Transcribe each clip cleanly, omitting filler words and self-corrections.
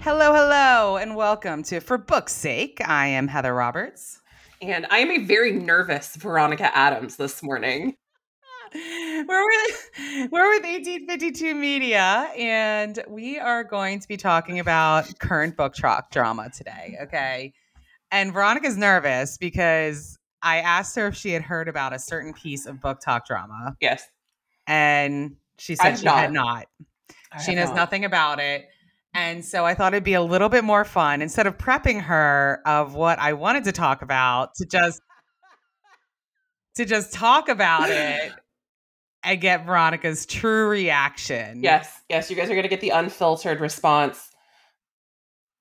Hello, hello, and welcome to For Book's Sake. I am Heather Roberts. And I am a very nervous Veronica Adams this morning. We're with 1852 Media, and we are going to be talking about current book talk drama today, okay? And Veronica's nervous because I asked her if she had heard about a certain piece of book talk drama. Yes. And she said she had not. She knows nothing about it. And so I thought it'd be a little bit more fun, instead of prepping her of what I wanted to talk about, to just talk about it and get Veronica's true reaction. Yes. Yes. You guys are going to get the unfiltered response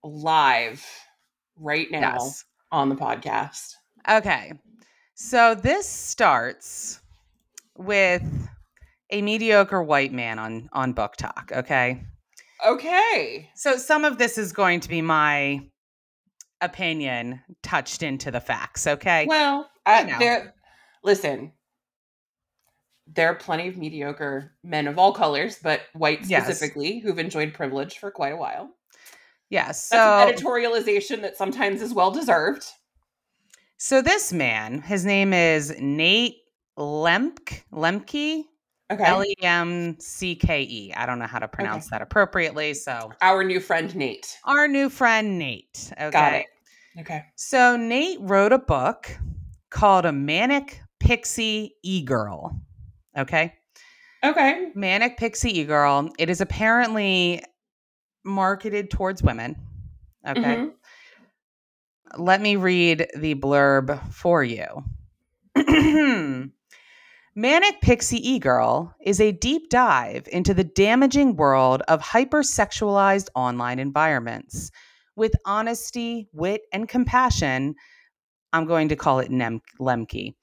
live right now on the podcast. Okay. So this starts with a mediocre white man on BookTok. Okay. Okay. So some of this is going to be my opinion touched into the facts, okay? Well, there are plenty of mediocre men of all colors, but white specifically, who've enjoyed privilege for quite a while. Yes. That's an editorialization that sometimes is well-deserved. So this man, his name is Nate Lemcke. Okay. L-E-M-C-K-E. I don't know how to pronounce that appropriately. So Our new friend Nate. Okay. Got it. Okay. So Nate wrote a book called A Manic Pixie E Girl. Okay. Okay. Manic Pixie E Girl. It is apparently marketed towards women. Okay. Mm-hmm. Let me read the blurb for you. Manic Pixie E Girl is a deep dive into the damaging world of hypersexualized online environments. With honesty, wit, and compassion, I'm going to call it Lemcke.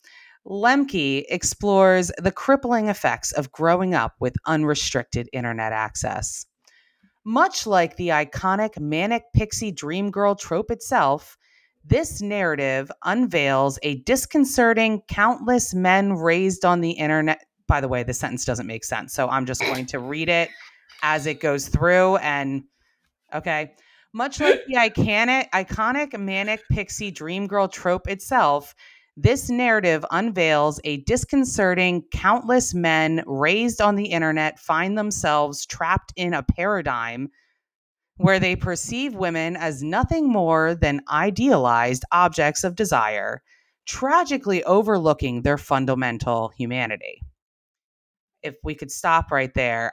Lemcke explores the crippling effects of growing up with unrestricted internet access. Much like the iconic Manic Pixie Dream Girl trope itself, this narrative unveils a disconcerting countless men raised on the internet. By the way, the sentence doesn't make sense, so I'm just going to read it as it goes through. And okay, much like the iconic Manic Pixie Dream Girl trope itself, this narrative unveils a disconcerting countless men raised on the internet find themselves trapped in a paradigm where they perceive women as nothing more than idealized objects of desire, tragically overlooking their fundamental humanity. If we could stop right there,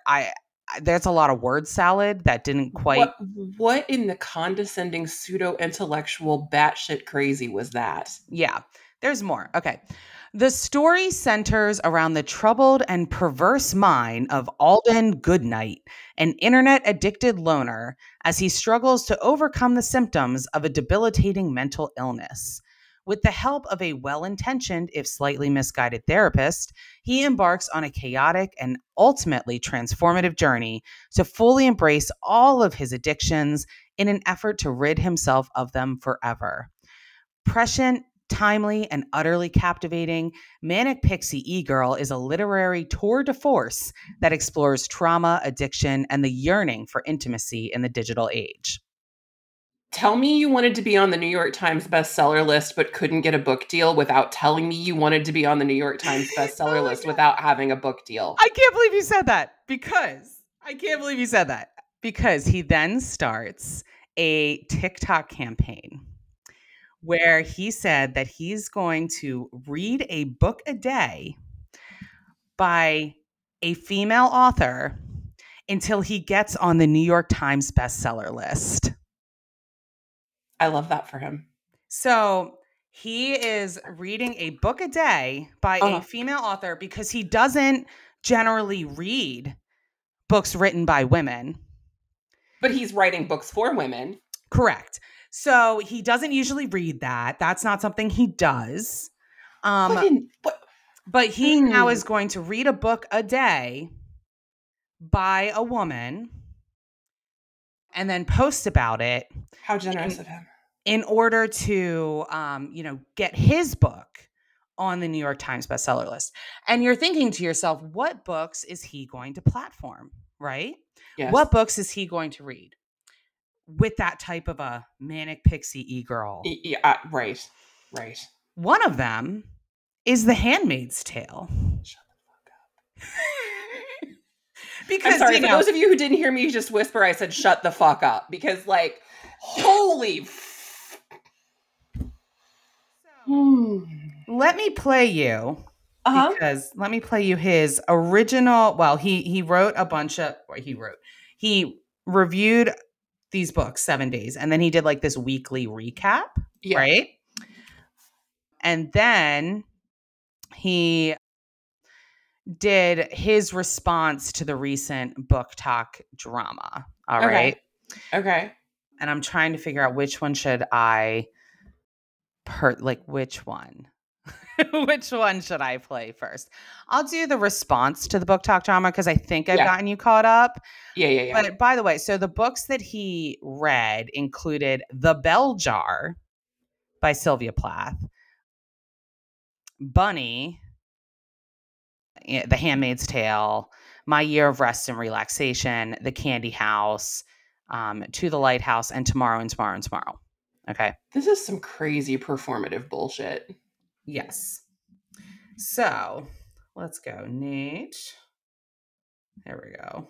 there's a lot of word salad that didn't quite... What in the condescending pseudo-intellectual batshit crazy was that? Yeah, there's more. Okay. The story centers around the troubled and perverse mind of Alden Goodnight, an internet-addicted loner, as he struggles to overcome the symptoms of a debilitating mental illness. With the help of a well-intentioned, if slightly misguided therapist, he embarks on a chaotic and ultimately transformative journey to fully embrace all of his addictions in an effort to rid himself of them forever. Prescient, timely, and utterly captivating, Manic Pixie E-Girl is a literary tour de force that explores trauma, addiction, and the yearning for intimacy in the digital age. Tell me you wanted to be on the New York Times bestseller list but couldn't get a book deal without telling me you wanted to be on the New York Times bestseller list without having a book deal. I can't believe you said that because he then starts a TikTok campaign where he said that he's going to read a book a day by a female author until he gets on the New York Times bestseller list. I love that for him. So he is reading a book a day by a female author because he doesn't generally read books written by women. But he's writing books for women. Correct. So he doesn't usually read that. That's not something he does. But he now is going to read a book a day by a woman and then post about it. How generous of him. In order to, get his book on the New York Times bestseller list. And you're thinking to yourself, what books is he going to platform, right? Yes. What books is he going to read with that type of a Manic Pixie E Girl? Yeah, right, right. One of them is The Handmaid's Tale. Shut the fuck up. Because I'm sorry, for those of you who didn't hear me just whisper, I said, shut the fuck up. Because like, holy Let me play you, because let me play you his original, well, he reviewed these books 7 days, and then he did like this weekly recap, right? And then he did his response to the recent BookTok drama, Okay. And I'm trying to figure out which one should I... which one should I play first? I'll do the response to the BookTok drama because I think I've gotten you caught up. Yeah. But by the way, so the books that he read included The Bell Jar by Sylvia Plath, Bunny, The Handmaid's Tale, My Year of Rest and Relaxation, The Candy House, To the Lighthouse, and Tomorrow and Tomorrow and Tomorrow. Okay. This is some crazy performative bullshit. Yes. So let's go, Nate. There we go.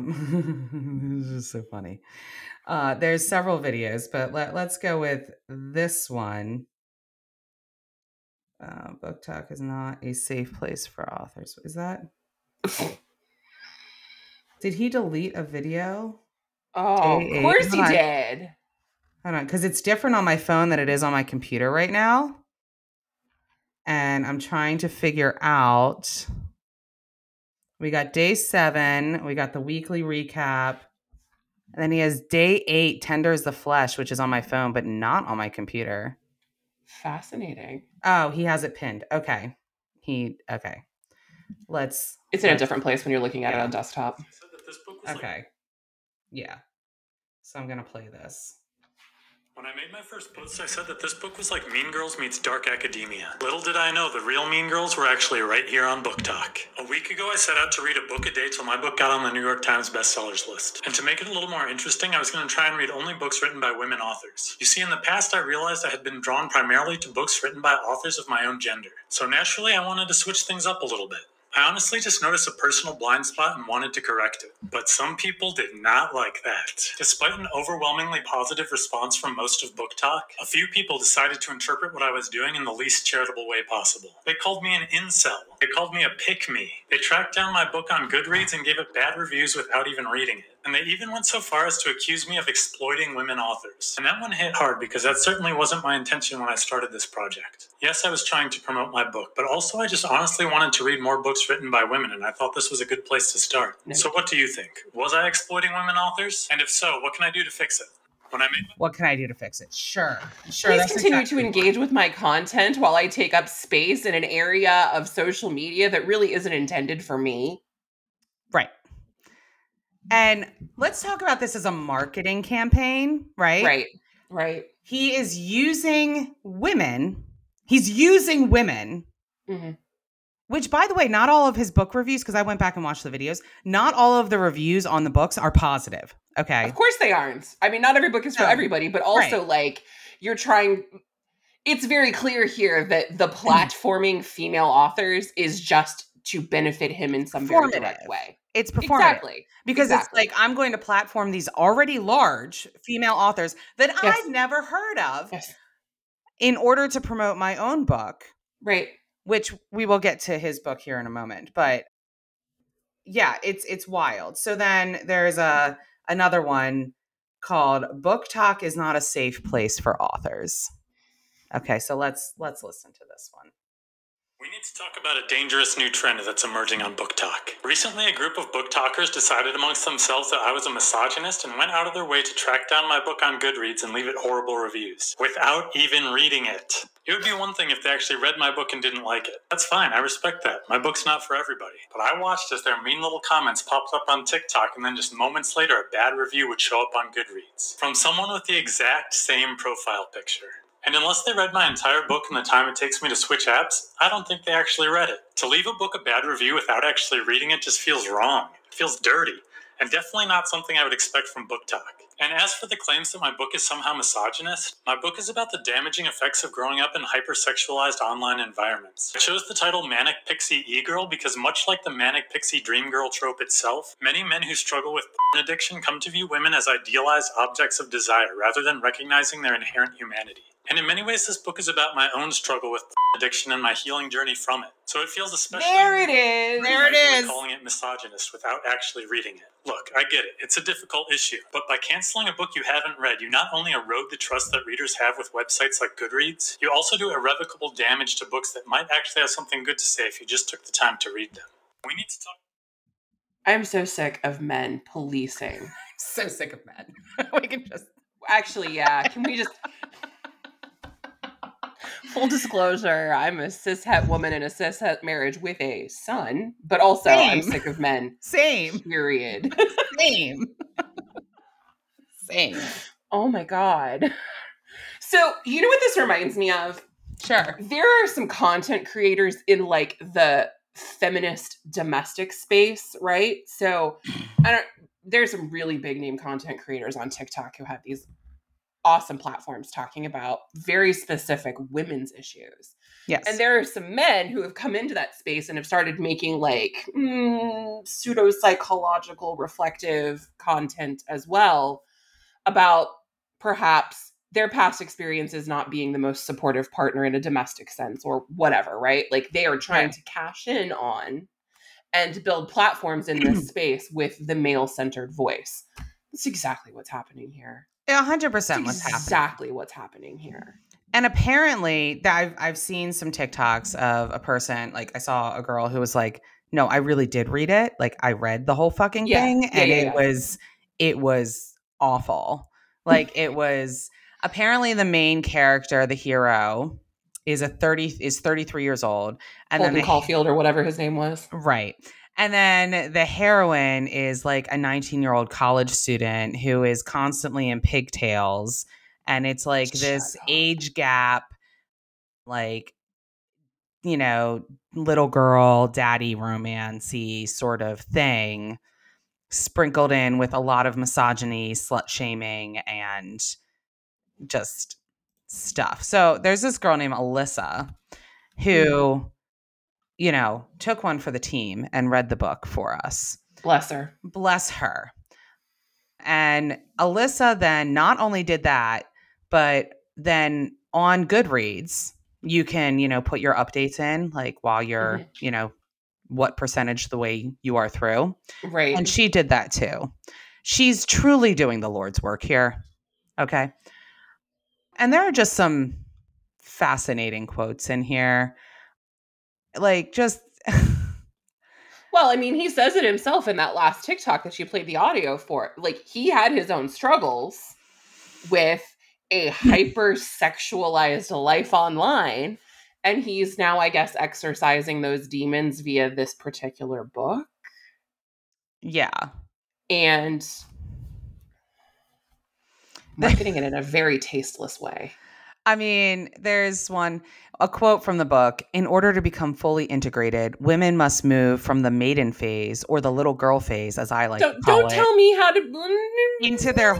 This is so funny. There's several videos, but let's go with this one. BookTok is not a safe place for authors. Is that? Did he delete a video? Oh, of course he did. Hold on, because it's different on my phone than it is on my computer right now. And I'm trying to figure out. We got day 7. We got the weekly recap. And then he has day 8, Tender is the Flesh, which is on my phone, but not on my computer. Fascinating. Oh, he has it pinned. Okay. Okay. It's in a different place when you're looking at it on desktop. He said that this book was yeah. So I'm going to play this. When I made my first post, I said that this book was like Mean Girls meets Dark Academia. Little did I know the real Mean Girls were actually right here on BookTok. A week ago, I set out to read a book a day till my book got on the New York Times bestsellers list. And to make it a little more interesting, I was going to try and read only books written by women authors. You see, in the past, I realized I had been drawn primarily to books written by authors of my own gender. So naturally, I wanted to switch things up a little bit. I honestly just noticed a personal blind spot and wanted to correct it, but some people did not like that. Despite an overwhelmingly positive response from most of BookTok, a few people decided to interpret what I was doing in the least charitable way possible. They called me an incel. They called me a pick-me. They tracked down my book on Goodreads and gave it bad reviews without even reading it. And they even went so far as to accuse me of exploiting women authors. And that one hit hard because that certainly wasn't my intention when I started this project. Yes, I was trying to promote my book, but also I just honestly wanted to read more books written by women, and I thought this was a good place to start. So what do you think? Was I exploiting women authors? And if so, what can I do to fix it? What can I do to fix it? Sure. Please continue to engage with my content while I take up space in an area of social media that really isn't intended for me. Right. And let's talk about this as a marketing campaign, right? Right. He is using women. He's using women, which, by the way, not all of his book reviews, because I went back and watched the videos, not all of the reviews on the books are positive. Okay. Of course they aren't. I mean, not every book is for everybody, but also like you're trying. It's very clear here that the platforming female authors is just to benefit him in some very direct way. It's performative. Exactly. Because it's like, I'm going to platform these already large female authors that I've never heard of in order to promote my own book. Right. Which we will get to his book here in a moment. But yeah, it's wild. So then there's another one called BookTok is not a safe place for authors. Okay. So let's listen to this one. We need to talk about a dangerous new trend that's emerging on BookTok. Recently, a group of BookTokers decided amongst themselves that I was a misogynist and went out of their way to track down my book on Goodreads and leave it horrible reviews without even reading it. It would be one thing if they actually read my book and didn't like it. That's fine. I respect that. My book's not for everybody. But I watched as their mean little comments popped up on TikTok, and then just moments later, a bad review would show up on Goodreads from someone with the exact same profile picture. And unless they read my entire book in the time it takes me to switch apps, I don't think they actually read it. To leave a book a bad review without actually reading it just feels wrong. It feels dirty, and definitely not something I would expect from BookTok. And as for the claims that my book is somehow misogynist, my book is about the damaging effects of growing up in hypersexualized online environments. I chose the title Manic Pixie E Girl because much like the Manic Pixie Dream Girl trope itself, many men who struggle with porn addiction come to view women as idealized objects of desire rather than recognizing their inherent humanity. And in many ways, this book is about my own struggle with addiction and my healing journey from it. So it feels especially... There it is. ...calling it misogynist without actually reading it. Look, I get it. It's a difficult issue. But by canceling a book you haven't read, you not only erode the trust that readers have with websites like Goodreads, you also do irrevocable damage to books that might actually have something good to say if you just took the time to read them. We need to talk... I'm so sick of men policing. So sick of men. We can just... Actually, yeah. Can we just... Full disclosure, I'm a cishet woman in a cishet marriage with a son, but also same. I'm sick of men. Same. Period. Same. Oh my God. So you know what this reminds me of? Sure. There are some content creators in like the feminist domestic space, right? So there's some really big name content creators on TikTok who have these awesome platforms talking about very specific women's issues. Yes. And there are some men who have come into that space and have started making like pseudo-psychological reflective content as well about perhaps their past experiences not being the most supportive partner in a domestic sense or whatever, right? Like they are trying to cash in on and build platforms in this space with the male-centered voice. That's exactly what's happening here. 100% what's happening here. And apparently I've seen some TikToks of a person, like I saw a girl who was like, no, I really did read it. Like I read the whole fucking thing it was awful. Like it was apparently the main character, the hero is 33 years old. And Holden then Caulfield or whatever his name was. Right. And then the heroine is like a 19-year-old college student who is constantly in pigtails. And it's like age gap, like, you know, little girl, daddy romance-y sort of thing sprinkled in with a lot of misogyny, slut shaming, and just stuff. So there's this girl named Alyssa who... you know, took one for the team and read the book for us. Bless her. And Alyssa then not only did that, but then on Goodreads, you can, you know, put your updates in like while you're, you know, what percentage the way you are through. Right. And she did that too. She's truly doing the Lord's work here. Okay. And there are just some fascinating quotes in here. Like just well, I mean, he says it himself in that last TikTok that she played the audio for. Like he had his own struggles with a hyper-sexualized life online, and he's now, I guess, exercising those demons via this particular book. Yeah. And marketing it in a very tasteless way. I mean, there's a quote from the book, in order to become fully integrated, women must move from the maiden phase or the little girl phase, as I like to call it. Don't tell me how to... Into their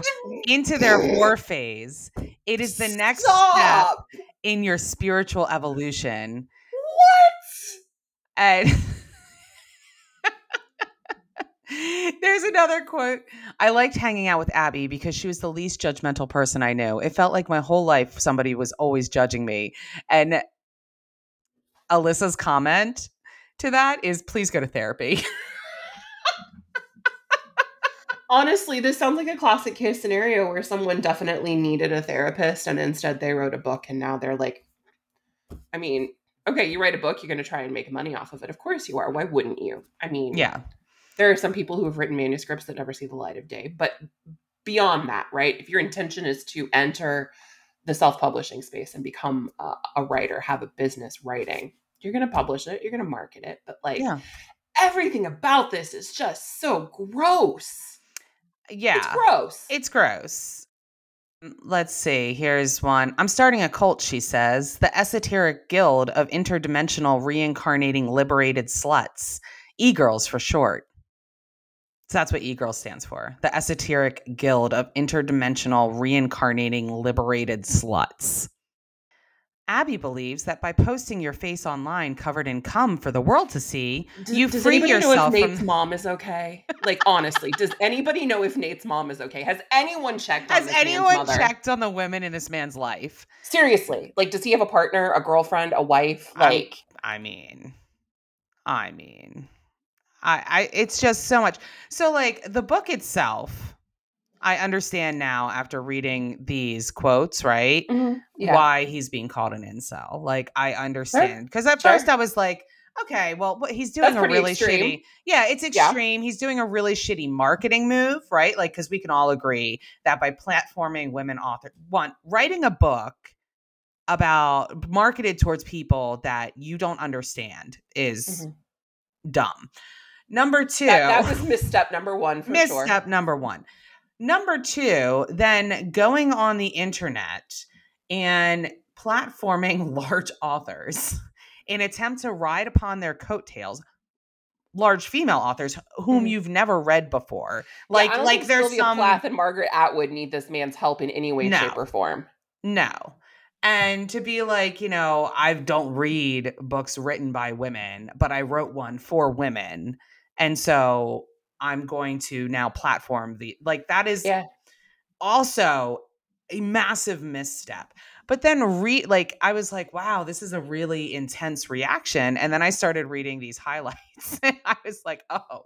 whore phase. It is the next step in your spiritual evolution. What? And... There's another quote. I liked hanging out with Abby because she was the least judgmental person I knew. It felt like my whole life somebody was always judging me. And Alyssa's comment to that is, please go to therapy. Honestly, this sounds like a classic case scenario where someone definitely needed a therapist and instead they wrote a book and now they're like, I mean, okay, you write a book, you're going to try and make money off of it. Of course you are. Why wouldn't you? I mean, yeah. There are some people who have written manuscripts that never see the light of day, but beyond that, right? If your intention is to enter the self-publishing space and become a writer, have a business writing, you're going to publish it, you're going to market it. But like everything about this is just so gross. Yeah. It's gross. Let's see. Here's one. I'm starting a cult, she says. The Esoteric Guild of Interdimensional Reincarnating Liberated Sluts. E-Girls for short. So that's what E-Girl stands for. The Esoteric Guild of Interdimensional Reincarnating Liberated Sluts. Abby believes that by posting your face online covered in cum for the world to see, you free yourself from... Does anybody know if Nate's mom is okay? Like, honestly, does anybody know if Nate's mom is okay? Has anyone checked on this man's mother? Has anyone checked on the women in this man's life? Seriously. Like, does he have a partner, a girlfriend, a wife? Like, I mean, it's just so much. So, like, the book itself... I understand now after reading these quotes, right? Mm-hmm. Yeah. Why he's being called an incel. Like, I understand. Because at first I was like, okay, well, he's doing a really extreme. Shitty. Yeah, it's extreme. Yeah. He's doing a really shitty marketing move, right? Like, because we can all agree that by platforming women authors, writing a book about marketed towards people that you don't understand is dumb. Number two. That was misstep number one for sure. Misstep number one. Number two, then going on the internet and platforming large authors in attempt to ride upon their coattails, large female authors whom you've never read before. Like, yeah, like there's Sylvia Plath and Margaret Atwood need this man's help in any way, shape, or form. No. And to be like, you know, I don't read books written by women, but I wrote one for women. And so... I'm going to now platform that is also a massive misstep. But then I was like, wow, this is a really intense reaction. And then I started reading these highlights and I was like, oh,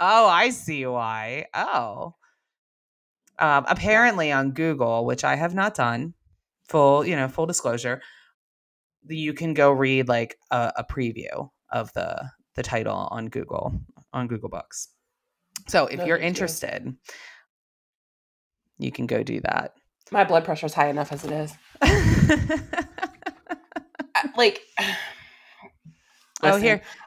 I see why. Oh, apparently on Google, which I have not done full disclosure, you can go read like a preview of the title on Google Books. So if you're interested, you can go do that. My blood pressure is high enough as it is. Like,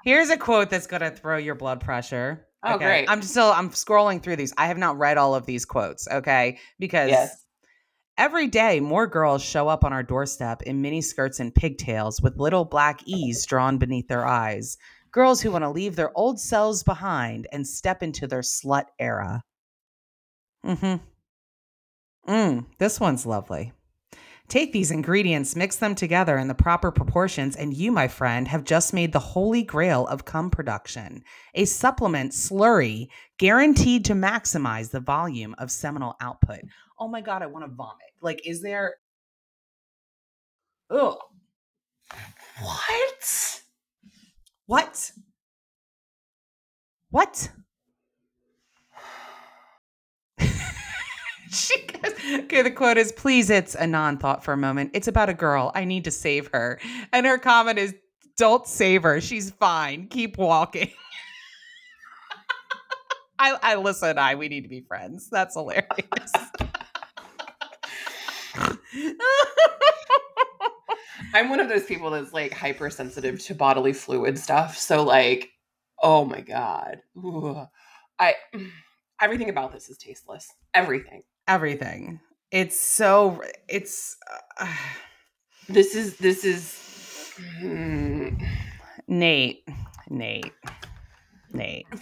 here's a quote that's going to throw your blood pressure. Oh, okay? Great. I'm scrolling through these. I have not read all of these quotes. Okay. Because every day more girls show up on our doorstep in mini skirts and pigtails with little black E's drawn beneath their eyes. Girls who want to leave their old selves behind and step into their slut era. Mm-hmm. This one's lovely. Take these ingredients, mix them together in the proper proportions, and you, my friend, have just made the holy grail of cum production, a supplement slurry guaranteed to maximize the volume of seminal output. Oh my God, I want to vomit. Like, is there... Ugh. What? What? She goes, okay, the quote is, please, it's a non-thought for a moment. It's about a girl. I need to save her. And her comment is, don't save her. She's fine. Keep walking. We need to be friends. That's hilarious. I'm one of those people that's like hypersensitive to bodily fluid stuff. So like, oh my God. Ooh. Everything about this is tasteless. Everything. Nate.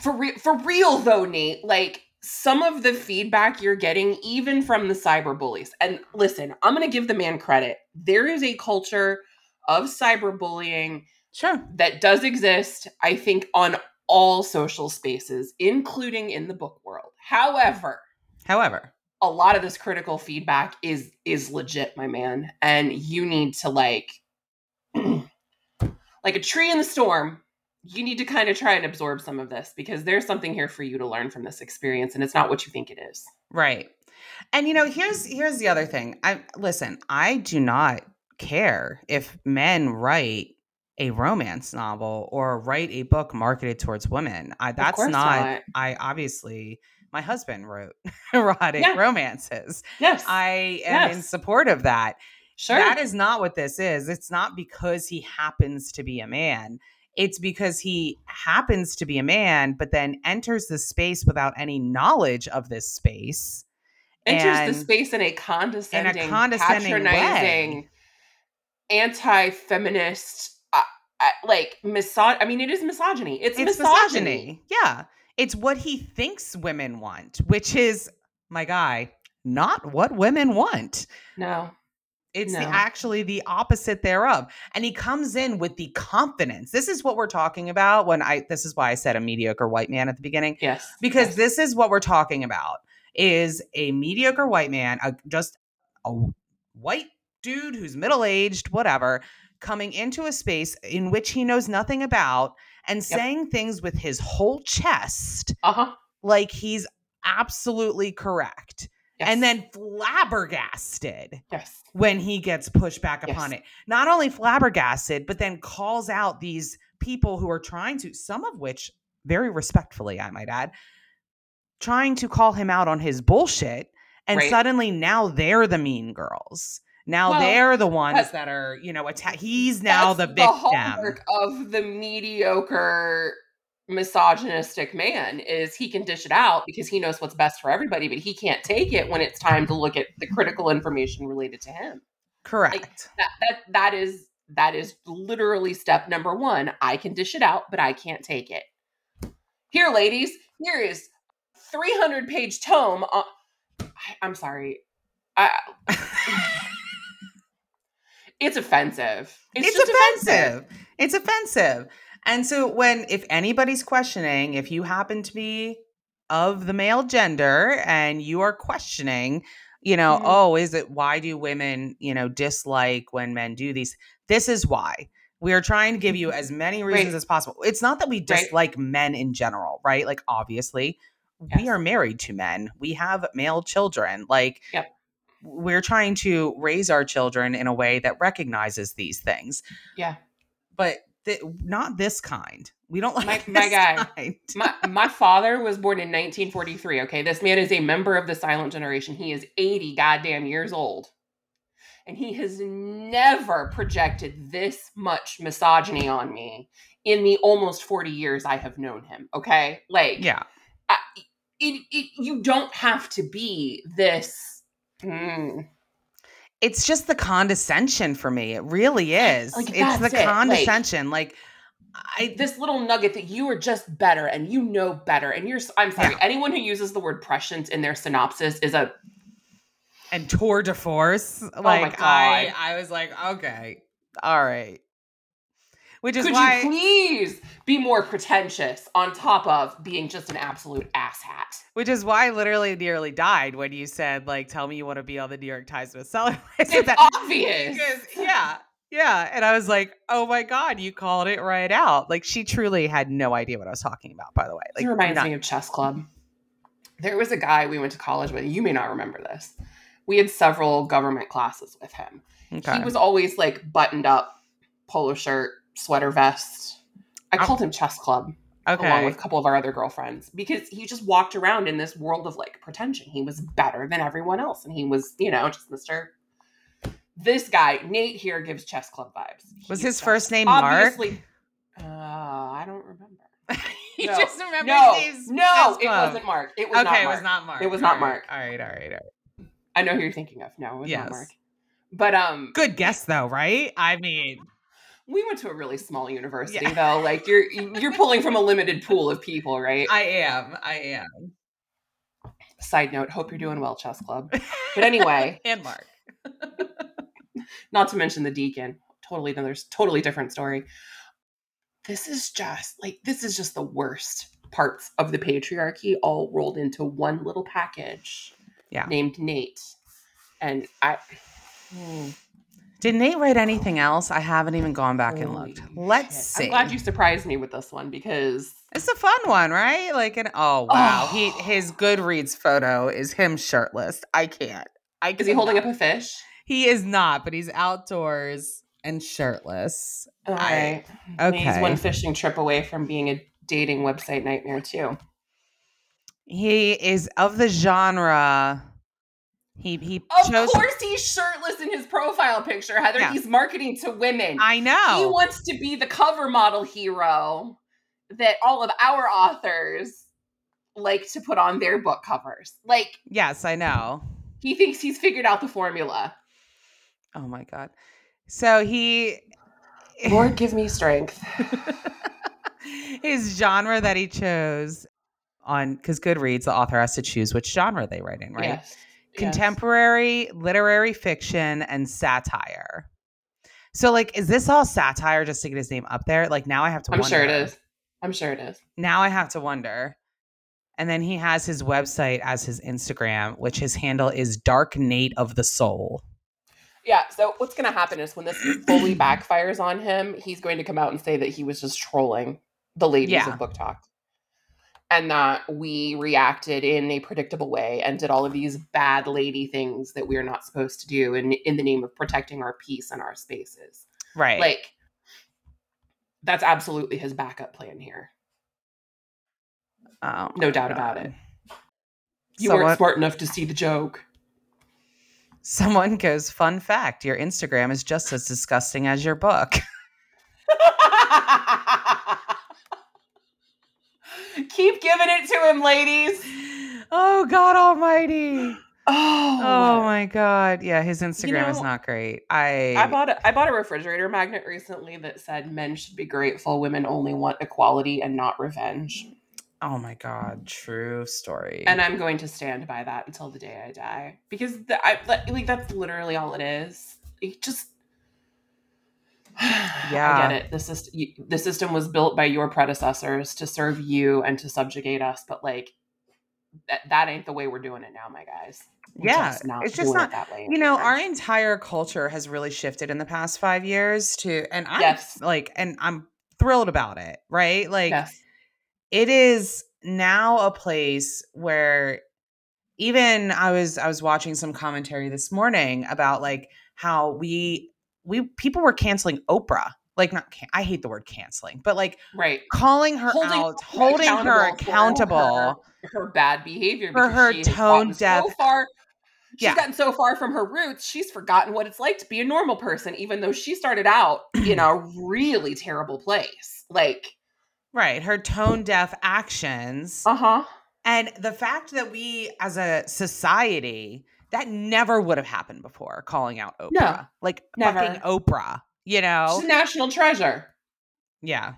For real though, Nate, like some of the feedback you're getting, even from the cyberbullies, and listen, I'm going to give the man credit. There is a culture of cyberbullying that does exist, I think, on all social spaces, including in the book world. However, a lot of this critical feedback is legit, my man. And you need to like a tree in the storm. You need to kind of try and absorb some of this because there's something here for you to learn from this experience. And it's not what you think it is. Right. And, you know, here's the other thing. I do not care if men write a romance novel or write a book marketed towards women. That's not. I obviously, my husband wrote erotic romances. Yes. I am in support of that. Sure. That is not what this is. It's not because he happens to be a man. It's because he happens to be a man, but then enters the space without any knowledge of this space enters the space in a condescending, patronizing way. Anti-feminist, like misogyny. I mean, it is misogyny. It's misogyny. Yeah. It's what he thinks women want, which is, my guy, not what women want. No. It's actually the opposite thereof. And he comes in with the confidence. This is what we're talking about when this is why I said a mediocre white man at the beginning. Yes. Because this is what we're talking about is a mediocre white man, just a white dude who's middle-aged, whatever, coming into a space in which he knows nothing about and saying things with his whole chest like he's absolutely correct. Yes. And then flabbergasted when he gets pushed back upon it. Not only flabbergasted, but then calls out these people who are trying to, some of which very respectfully, I might add, trying to call him out on his bullshit. And suddenly now they're the mean girls. Now they're the ones that are, he's now the victim. The hallmark of the mediocre misogynistic man is he can dish it out because he knows what's best for everybody, but he can't take it when it's time to look at the critical information related to him. Correct. Like, that is literally step number one. I can dish it out, but I can't take it. Here, ladies, here is 300-page tome. I'm sorry. It's offensive. It's offensive. And so if anybody's questioning, if you happen to be of the male gender and you are questioning, why do women, dislike when men do these? This is why. We are trying to give you as many reasons as possible. It's not that we dislike men in general, right? Like, obviously, we are married to men. We have male children. Like, we're trying to raise our children in a way that recognizes these things. Yeah. But not this kind. We don't like my guy. My father was born in 1943. Okay. This man is a member of the silent generation. He is 80 goddamn years old. And he has never projected this much misogyny on me in the almost 40 years I have known him. Okay. Like, you don't have to be this. It's just the condescension for me. It really is. Like, it's the condescension. This little nugget that you are just better and you know better. And I'm sorry. Yeah. Anyone who uses the word prescience in their synopsis is and tour de force. Like, oh my God. I was like, okay, all right. Which is why, could you please be more pretentious on top of being just an absolute asshat? Which is why I literally nearly died when you said, like, tell me you want to be on the New York Times bestseller list. It's obvious. Because, yeah. And I was like, oh my God, you called it right out. Like, she truly had no idea what I was talking about, by the way. Like, it reminds me of Chess Club. There was a guy we went to college with. You may not remember this. We had several government classes with him. Okay. He was always, like, buttoned up, polo shirt, sweater vest. I called him Chess Club, along with a couple of our other girlfriends, because he just walked around in this world of, like, pretension. He was better than everyone else, and he was, just Mr. This guy, Nate here, gives Chess Club vibes. Was his first name obviously Mark? I don't remember. You just remember his name? No, it wasn't Mark. It was not Mark. Okay, it was not Mark. It was not Mark. All right. I know who you're thinking of. No, it was not Mark. But good guess though, right? I mean, we went to a really small university, though. Like, you're pulling from a limited pool of people, right? I am. Side note, hope you're doing well, Chess Club. But anyway. And Mark. Not to mention the deacon. Totally different story. This is just the worst parts of the patriarchy all rolled into one little package named Nate. And did Nate write anything else? I haven't even gone back and looked. Let's see. I'm glad you surprised me with this one, because it's a fun one, right? Like, wow. His Goodreads photo is him shirtless. I can't. Is he holding up a fish? He is not, but he's outdoors and shirtless. All right. Okay. He's one fishing trip away from being a dating website nightmare, too. He is of the genre. He Of course he's shirtless in his profile picture, Heather. Yeah. He's marketing to women. I know. He wants to be the cover model hero that all of our authors like to put on their book covers. Like, yes, I know. He thinks he's figured out the formula. Oh my God. So he... Lord, give me strength. His genre that he chose on, because Goodreads, the author has to choose which genre they write in, right? Yes. Contemporary, yes. Literary fiction, and satire. So, like, is this all satire just to get his name up there? Like, now I have to wonder. I'm sure it is. Now I have to wonder. And then he has his website as his Instagram, which his handle is Dark Nate of the Soul. Yeah, so what's going to happen is when this fully backfires on him, he's going to come out and say that he was just trolling the ladies of BookTok. And that we reacted in a predictable way and did all of these bad lady things that we are not supposed to do in the name of protecting our peace and our spaces. Right. Like, that's absolutely his backup plan here. Oh, no doubt about it. You weren't smart enough to see the joke. Someone goes, fun fact, your Instagram is just as disgusting as your book. Keep giving it to him, ladies. Oh, God almighty. Oh my God. Yeah, his Instagram is not great. I bought a refrigerator magnet recently that said men should be grateful, women only want equality and not revenge. Oh my God, true story. And I'm going to stand by that until the day I die. Because that's literally all it is. It just... Yeah. I get it. The system was built by your predecessors to serve you and to subjugate us. But, like, that ain't the way we're doing it now, my guys. It's just not that way. You know, our entire culture has really shifted in the past 5 years to... And I'm, and I'm thrilled about it, right? Like... Yes. It is now a place where even I was watching some commentary this morning about like how we people were canceling Oprah. Like, not I hate the word canceling, but like calling her out, holding her accountable for her bad behavior, for her tone deaf. She's gotten so far from her roots, she's forgotten what it's like to be a normal person, even though she started out in a really terrible place. Like. Right. Her tone deaf actions. Uh-huh. And the fact that we as a society, that never would have happened before, calling out Oprah. No, like never. Fucking Oprah, you know? She's a national treasure. Yeah.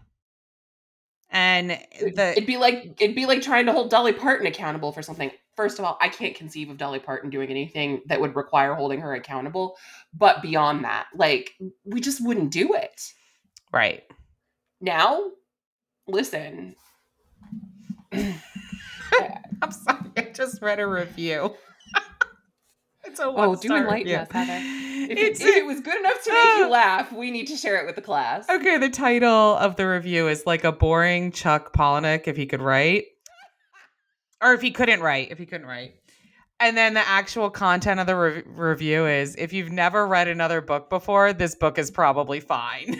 And it'd be like trying to hold Dolly Parton accountable for something. First of all, I can't conceive of Dolly Parton doing anything that would require holding her accountable. But beyond that, like, we just wouldn't do it. Right. Now... Listen, I'm sorry. I just read a review. It's a one-star do enlighten us, Heather. If it was good enough to make you laugh, we need to share it with the class. Okay, the title of the review is like a boring Chuck Palahniuk if he could write, or if he couldn't write. And then the actual content of the review is: if you've never read another book before, this book is probably fine.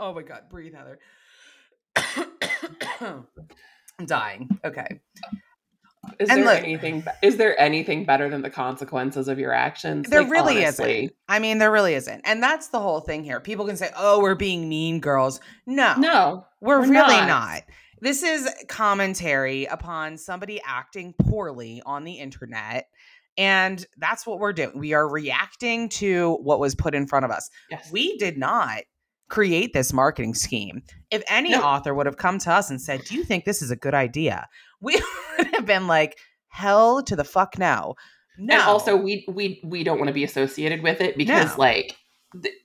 Oh my God, breathe, Heather. I'm dying. Okay. Is there anything better than the consequences of your actions? There really isn't. I mean, there really isn't. And that's the whole thing here. People can say, oh, we're being mean girls. No, we're really not. This is commentary upon somebody acting poorly on the internet. And that's what we're doing. We are reacting to what was put in front of us. Yes. We did not create this marketing scheme. If any author would have come to us and said, do you think this is a good idea? We would have been like, hell to the fuck no. And also we don't want to be associated with it because like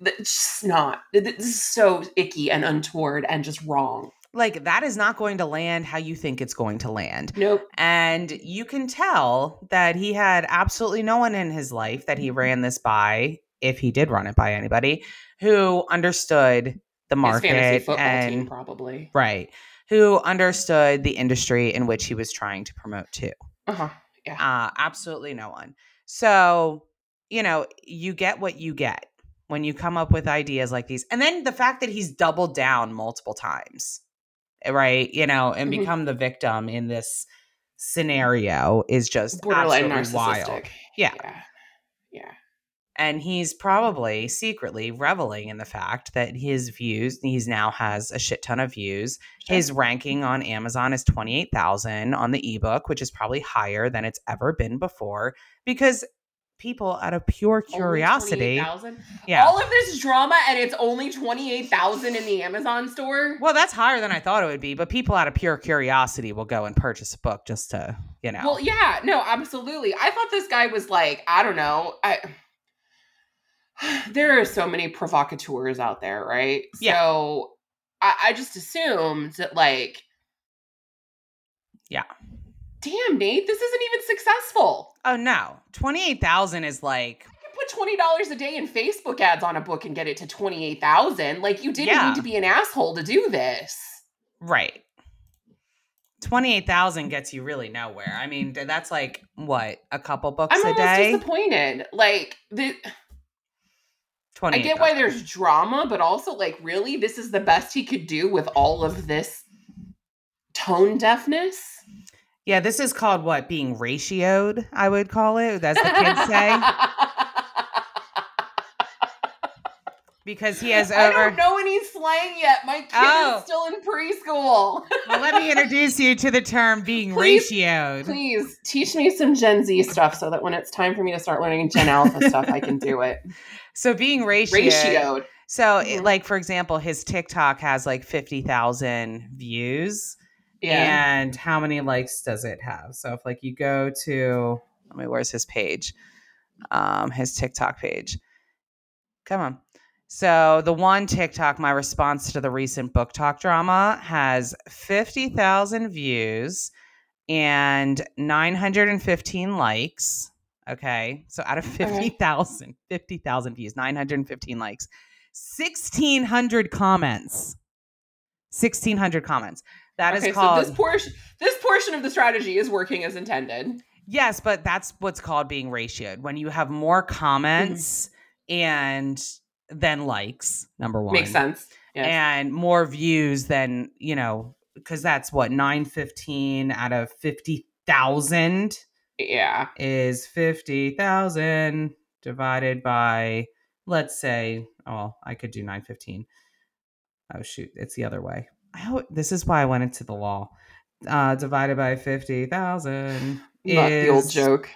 it's so icky and untoward and just wrong. Like, that is not going to land how you think it's going to land. Nope. And you can tell that he had absolutely no one in his life that he ran this by, if he did run it by anybody, who understood the market. His fantasy football team, probably. Right. Who understood the industry in which he was trying to promote to. Uh-huh. Yeah. Absolutely no one. So, you know, you get what you get when you come up with ideas like these. And then the fact that he's doubled down multiple times. Right. You know, and become the victim in this scenario is just borderline narcissistic. Wild. Yeah. And he's probably secretly reveling in the fact that his views, he's now has a shit ton of views. Sure. His ranking on Amazon is 28,000 on the ebook, which is probably higher than it's ever been before because people out of pure curiosity. Yeah. All of this drama and it's only 28,000 in the Amazon store. Well, that's higher than I thought it would be, but people out of pure curiosity will go and purchase a book just to, you know. Well, yeah, no, absolutely. I thought this guy was like, I don't know. There are so many provocateurs out there, right? Yeah. So I just assumed that, like, yeah. Damn, Nate, this isn't even successful. Oh, no. 28,000 is like. You put $20 a day in Facebook ads on a book and get it to 28,000. Like, you didn't need to be an asshole to do this. Right. 28,000 gets you really nowhere. I mean, that's like, what, a couple books a day? I'm almost disappointed. Like, the. I get why there's drama, but also, like, really, this is the best he could do with all of this tone deafness? Yeah, this is called, what, being ratioed, I would call it, as the kids say. Because he has over... I don't know any slang yet. My kid is still in preschool. Well, let me introduce you to the term being ratioed. Please, teach me some Gen Z stuff so that when it's time for me to start learning Gen Alpha stuff, I can do it. So being ratioed. So, like, for example, his TikTok has, like, 50,000 views. Yeah. And how many likes does it have? So if, like, you go to... Let me... Where's his page? His TikTok page. Come on. So the one TikTok, my response to the recent BookTok drama, has 50,000 views and 915 likes. Okay. So out of 50,000 views, 915 likes, 1,600 comments. That is called... So this portion of the strategy is working as intended. Yes, but that's what's called being ratioed. When you have more comments than likes, number one. Makes sense. Yes. And more views than, you know, because that's what, 915 out of 50,000? Yeah. Is 50,000 divided by, let's say, I could do 915. Oh, shoot. It's the other way. This is why I went into the law. Divided by 50,000 is... Not the old joke.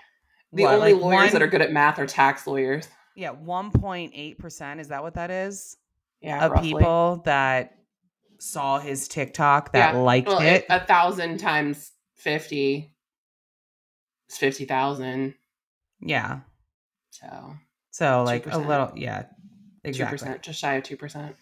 The only lawyers that are good at math are tax lawyers. Yeah, 1.8%. Is that what that is? Yeah, of roughly. People that saw his TikTok that liked it. 1,000 times 50 is 50,000. Yeah. So like 2%. A little, yeah, exactly. 2%, just shy of 2%.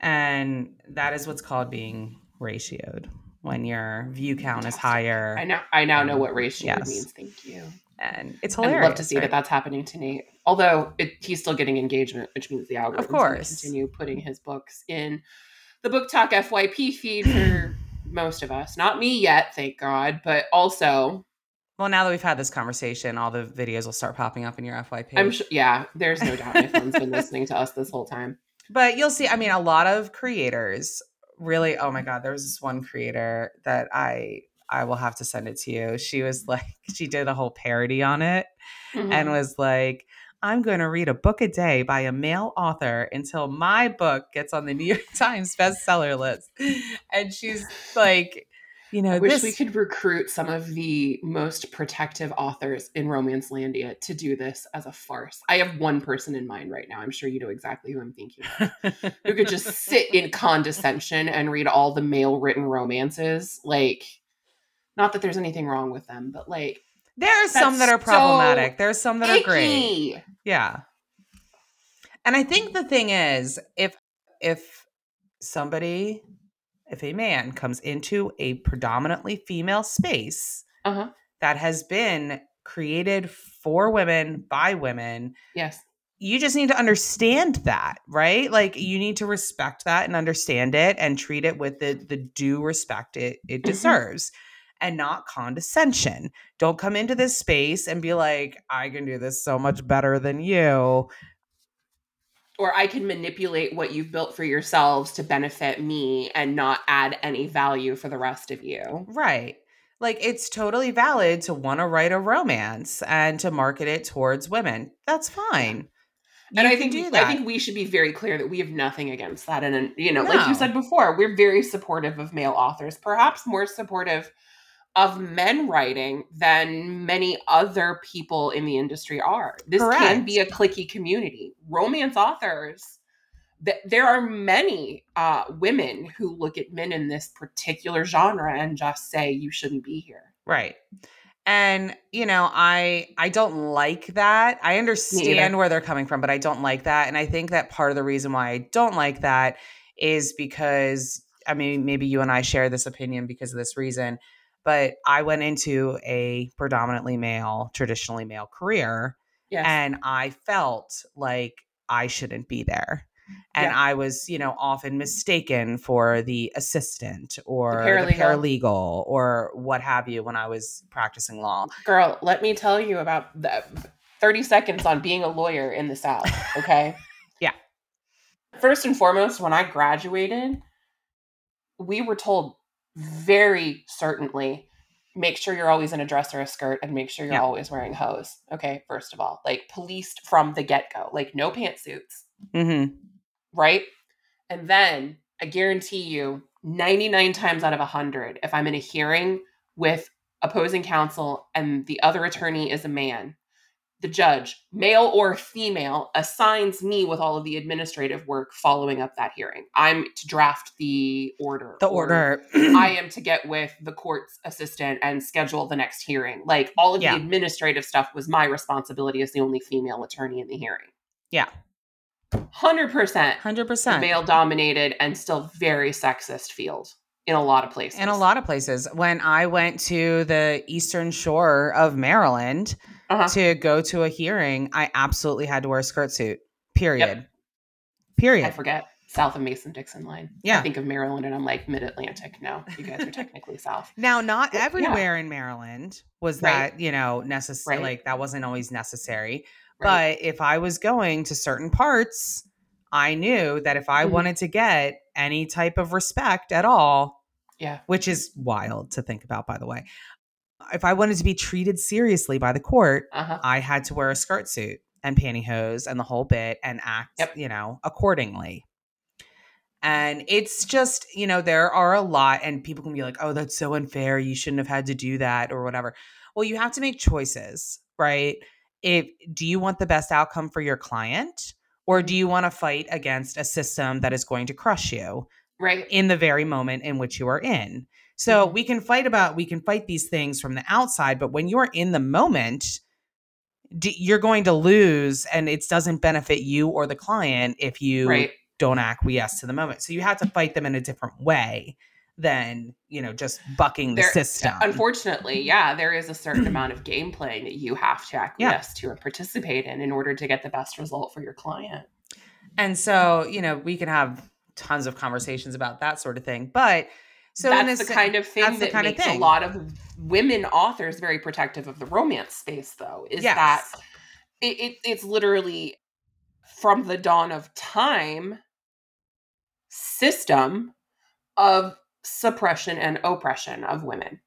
And that is what's called being ratioed, when your view count is higher. I now know what ratioed means. Thank you. And it's hilarious. I'd love to see that's happening to Nate. Although he's still getting engagement, which means the algorithm will continue putting his books in the BookTok FYP feed for most of us. Not me yet, thank God. But also... Well, now that we've had this conversation, all the videos will start popping up in your FYP. I'm sure, there's no doubt my phone's been listening to us this whole time. But you'll see, I mean, a lot of creators really... Oh my God, there was this one creator that I will have to send it to you. She was like, she did a whole parody on it and was like, I'm going to read a book a day by a male author until my book gets on the New York Times bestseller list. And she's like, you know, I wish we could recruit some of the most protective authors in Romancelandia to do this as a farce. I have one person in mind right now. I'm sure you know exactly who I'm thinking of. Who could just sit in condescension and read all the male written romances. Like, not that there's anything wrong with them, but like... There are some that are problematic. So there are some that are great. Yeah. And I think the thing is, if a man comes into a predominantly female space that has been created for women, by women... Yes. You just need to understand that, right? Like, you need to respect that and understand it and treat it with the due respect it deserves. And not condescension. Don't come into this space and be like, I can do this so much better than you. Or I can manipulate what you've built for yourselves to benefit me and not add any value for the rest of you. Right. Like, it's totally valid to want to write a romance and to market it towards women. That's fine. And I think we should be very clear that we have nothing against that. And, you know, like you said before, we're very supportive of male authors, perhaps more supportive of men writing than many other people in the industry are. This can be a cliquey community. Romance authors, there are many women who look at men in this particular genre and just say, you shouldn't be here. Right. And, you know, I don't like that. I understand where they're coming from, but I don't like that. And I think that part of the reason why I don't like that is because, I mean, maybe you and I share this opinion because of this reason, but I went into a predominantly male, traditionally male career, and I felt like I shouldn't be there. And I was, you know, often mistaken for the assistant or the paralegal or what have you when I was practicing law. Girl, let me tell you about the 30 seconds on being a lawyer in the South, okay? Yeah. First and foremost, when I graduated, we were told very certainly, make sure you're always in a dress or a skirt and make sure you're always wearing hose, okay? First of all, like policed from the get-go, like no pantsuits. Mm-hmm. Right? And then I guarantee you 99 times out of 100, if I'm in a hearing with opposing counsel and the other attorney is a man, the judge, male or female, assigns me with all of the administrative work following up that hearing. I'm to draft the order. I am to get with the court's assistant and schedule the next hearing. Like all of the administrative stuff was my responsibility as the only female attorney in the hearing. Yeah. 100% male dominated and still very sexist field in a lot of places. When I went to the Eastern Shore of Maryland to go to a hearing, I absolutely had to wear a skirt suit. Period. Yep. Period. I forget. South of Mason-Dixon line. Yeah. I think of Maryland and I'm like mid-Atlantic. No, you guys are technically South. Now, not everywhere in Maryland was that, you know, necessary. Right. Like that wasn't always necessary. Right. But if I was going to certain parts, I knew that if I wanted to get any type of respect at all, which is wild to think about, by the way, if I wanted to be treated seriously by the court, I had to wear a skirt suit and pantyhose and the whole bit and act, you know, accordingly. And it's just, you know, there are a lot and people can be like, oh, that's so unfair. You shouldn't have had to do that or whatever. Well, you have to make choices, right? Do you want the best outcome for your client or do you want to fight against a system that is going to crush you in the very moment in which you are in? So we can fight these things from the outside, but when you're in the moment, you're going to lose and it doesn't benefit you or the client if you don't acquiesce to the moment. So you have to fight them in a different way than, you know, just bucking the system. Unfortunately, there is a certain amount of game playing that you have to acquiesce to and participate in order to get the best result for your client. And so, you know, we can have tons of conversations about that sort of thing. But so that's the kind of thing that makes a lot of women authors very protective of the romance space, though, is that it's literally from the dawn of time system of suppression and oppression of women,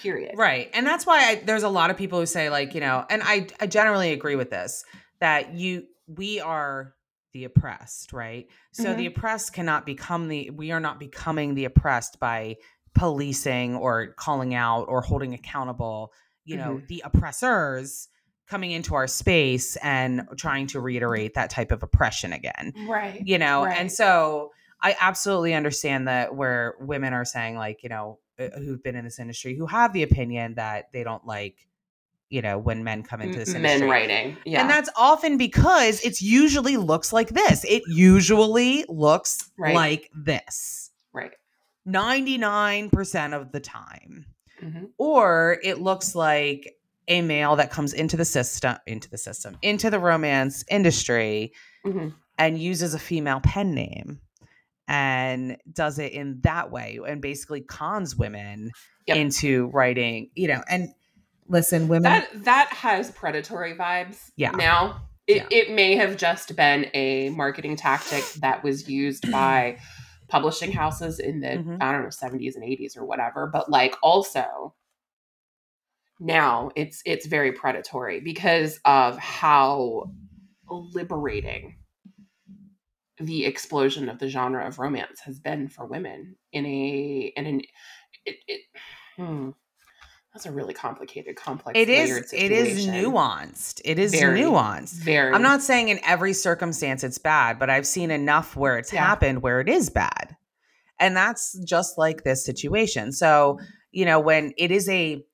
period. Right. And that's why there's a lot of people who say, like, you know, and I generally agree with this, that we are the oppressed, right? So the oppressed cannot become we are not becoming the oppressed by policing or calling out or holding accountable, you know, the oppressors coming into our space and trying to reiterate that type of oppression again. Right. You know, and so I absolutely understand that where women are saying, like, you know, who've been in this industry, who have the opinion that they don't like, you know, when men come into this industry. Men writing. Yeah. And that's often because it usually looks like this. It usually looks like this. Right. 99% of the time. Mm-hmm. Or it looks like a male that comes into the romance industry and uses a female pen name. And does it in that way and basically cons women into writing, you know, and listen, women. That has predatory vibes now. It may have just been a marketing tactic that was used by publishing houses in the, I don't know, 70s and 80s or whatever. But like also now it's very predatory because of how liberating the explosion of the genre of romance has been for women that's a really complex. It is nuanced. It is very nuanced. Very. I'm not saying in every circumstance it's bad, but I've seen enough where it's happened where it is bad. And that's just like this situation. So, you know, when it is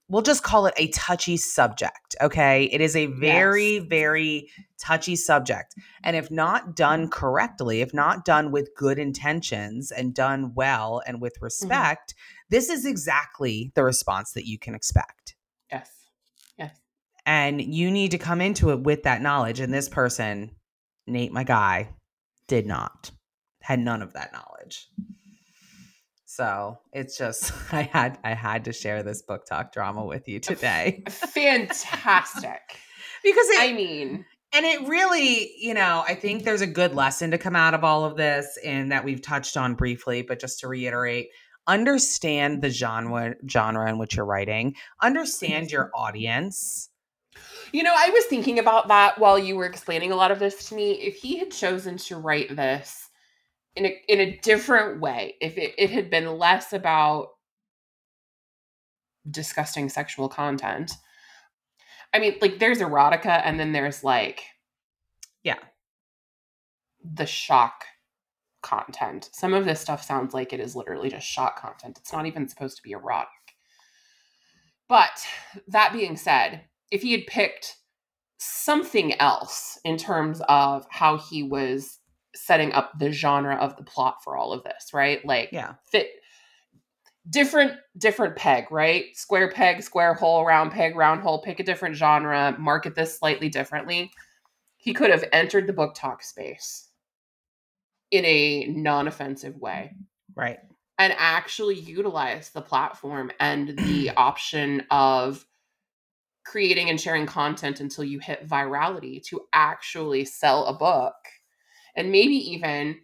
we'll just call it a touchy subject. Okay. It is a very, very touchy subject. And if not done correctly, if not done with good intentions and done well and with respect, this is exactly the response that you can expect. Yes. Yes. And you need to come into it with that knowledge. And this person, Nate, my guy, had none of that knowledge. So it's just, I had to share this book talk drama with you today. Fantastic. Because and it really, you know, I think there's a good lesson to come out of all of this and that we've touched on briefly, but just to reiterate, understand the genre in which you're writing. Understand your audience. You know, I was thinking about that while you were explaining a lot of this to me. If he had chosen to write this in a different way, if it had been less about disgusting sexual content, I mean, like there's erotica and then there's like, the shock content. Some of this stuff sounds like it is literally just shock content. It's not even supposed to be erotic. But that being said, if he had picked something else in terms of how he was setting up the genre of the plot for all of this, right? Like fit different peg, right? Square peg, square hole, round peg, round hole, pick a different genre, market this slightly differently. He could have entered the book talk space in a non-offensive way. Right. And actually utilize the platform and the option of creating and sharing content until you hit virality to actually sell a book and maybe even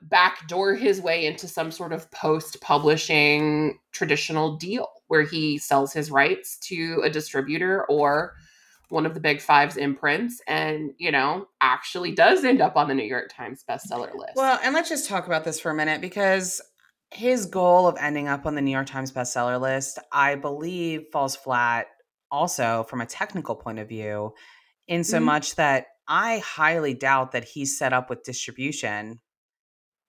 backdoor his way into some sort of post-publishing traditional deal where he sells his rights to a distributor or one of the big five's imprints and, you know, actually does end up on the New York Times bestseller list. Well, and let's just talk about this for a minute because his goal of ending up on the New York Times bestseller list, I believe, falls flat also from a technical point of view in so much that I highly doubt that he's set up with distribution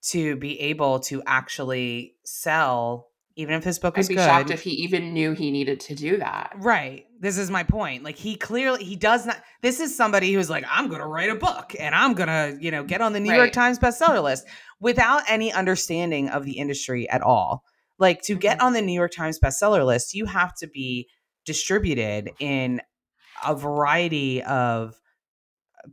to be able to actually sell even if his book is good. I'd be shocked if he even knew he needed to do that. Right. This is my point. Like he does not. This is somebody who's like, I'm going to write a book and I'm going to, you know, get on the New York Times bestseller list without any understanding of the industry at all. Like to get on the New York Times bestseller list, you have to be distributed in a variety of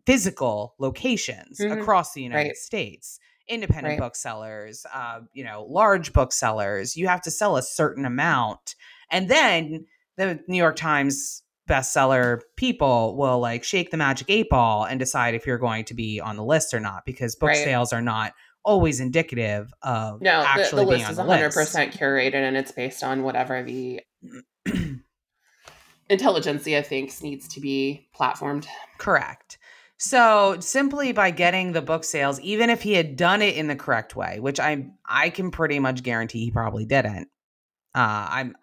physical locations across the United States. Independent booksellers, you know, large booksellers, you have to sell a certain amount. And then the New York Times bestseller people will like shake the magic eight ball and decide if you're going to be on the list or not, because book sales are not always indicative of actually being on the list. The list is 100% curated and it's based on whatever the intelligentsia thinks needs to be platformed. Correct. So simply by getting the book sales, even if he had done it in the correct way, which I can pretty much guarantee he probably didn't. I'm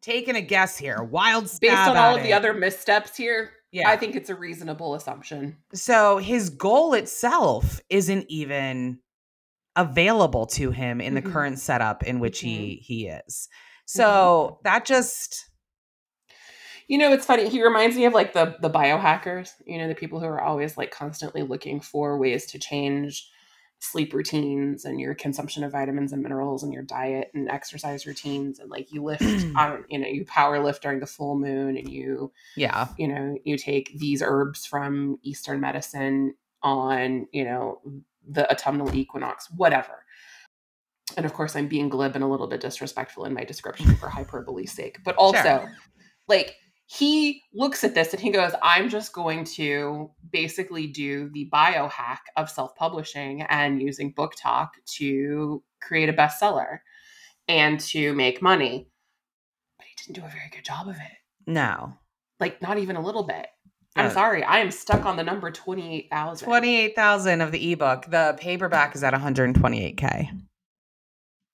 taking a guess here. Wild stab based on all of the other missteps here. Yeah. I think it's a reasonable assumption. So his goal itself isn't even available to him in the current setup in which he is. So that just... You know, it's funny. He reminds me of like the biohackers, you know, the people who are always like constantly looking for ways to change sleep routines and your consumption of vitamins and minerals and your diet and exercise routines. And like you lift on, you know, you power lift during the full moon and you, you know, you take these herbs from Eastern medicine on, you know, the autumnal equinox, whatever. And of course, I'm being glib and a little bit disrespectful in my description for hyperbole's sake, but also like, he looks at this and he goes, I'm just going to basically do the biohack of self-publishing and using BookTok to create a bestseller and to make money. But he didn't do a very good job of it. No. Like, not even a little bit. I'm sorry. I am stuck on the number 28,000. 28,000 of the ebook. The paperback is at 128K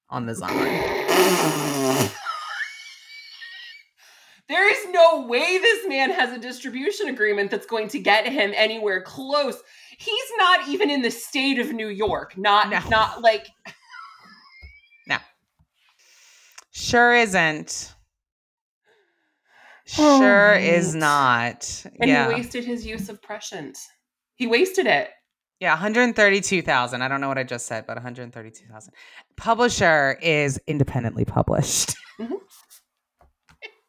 on the Amazon. There is no way this man has a distribution agreement that's going to get him anywhere close. He's not even in the state of New York. Not like. No. Sure isn't. Sure is not. And he wasted his use of prescient. He wasted it. Yeah, 132,000. I don't know what I just said, but 132,000. Publisher is independently published. Mm-hmm.